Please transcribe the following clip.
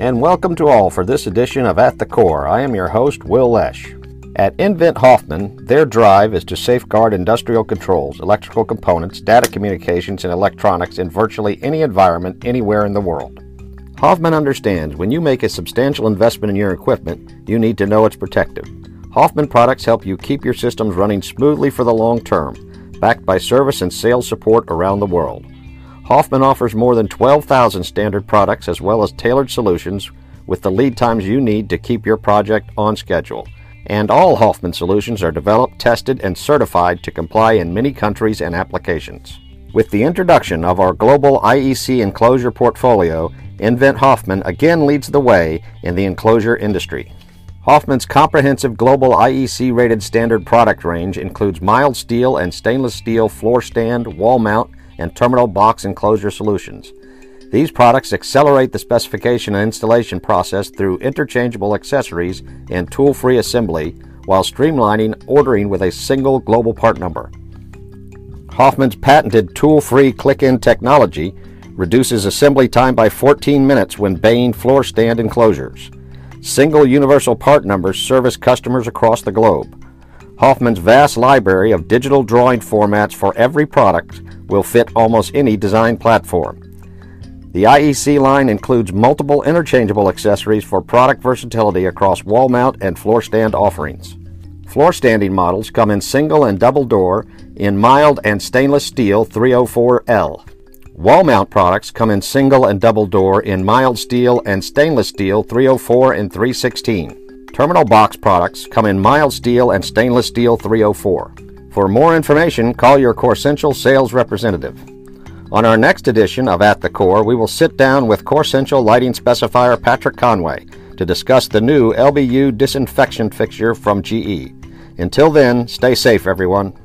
And welcome to all for this edition of At the Core. I am your host, Will Lesh. At nVent Hoffman, their drive is to safeguard industrial controls, electrical components, data communications, and electronics in virtually any environment anywhere in the world. Hoffman understands when you make a substantial investment in your equipment, you need to know it's protected. Hoffman products help you keep your systems running smoothly for the long term, backed by service and sales support around the world. Hoffman offers more than 12,000 standard products as well as tailored solutions with the lead times you need to keep your project on schedule. And all Hoffman solutions are developed, tested, and certified to comply in many countries and applications. With the introduction of our global IEC enclosure portfolio, nVent Hoffman again leads the way in the enclosure industry. Hoffman's comprehensive global IEC-rated standard product range includes mild steel and stainless steel floor stand, wall mount, and terminal box enclosure solutions. These products accelerate the specification and installation process through interchangeable accessories and tool-free assembly while streamlining ordering with a single global part number. Hoffman's patented tool-free click-in technology reduces assembly time by 14 minutes when baying floor stand enclosures. Single universal part numbers service customers across the globe. Hoffman's vast library of digital drawing formats for every product will fit almost any design platform. The IEC line includes multiple interchangeable accessories for product versatility across wall mount and floor stand offerings. Floor standing models come in single and double door in mild and stainless steel 304L. Wall mount products come in single and double door in mild steel and stainless steel 304 and 316. Terminal box products come in mild steel and stainless steel 304. For more information, call your CoreCentral sales representative. On our next edition of At the Core, we will sit down with CoreCentral lighting specifier Patrick Conway to discuss the new LBU disinfection fixture from GE. Until then, stay safe, everyone.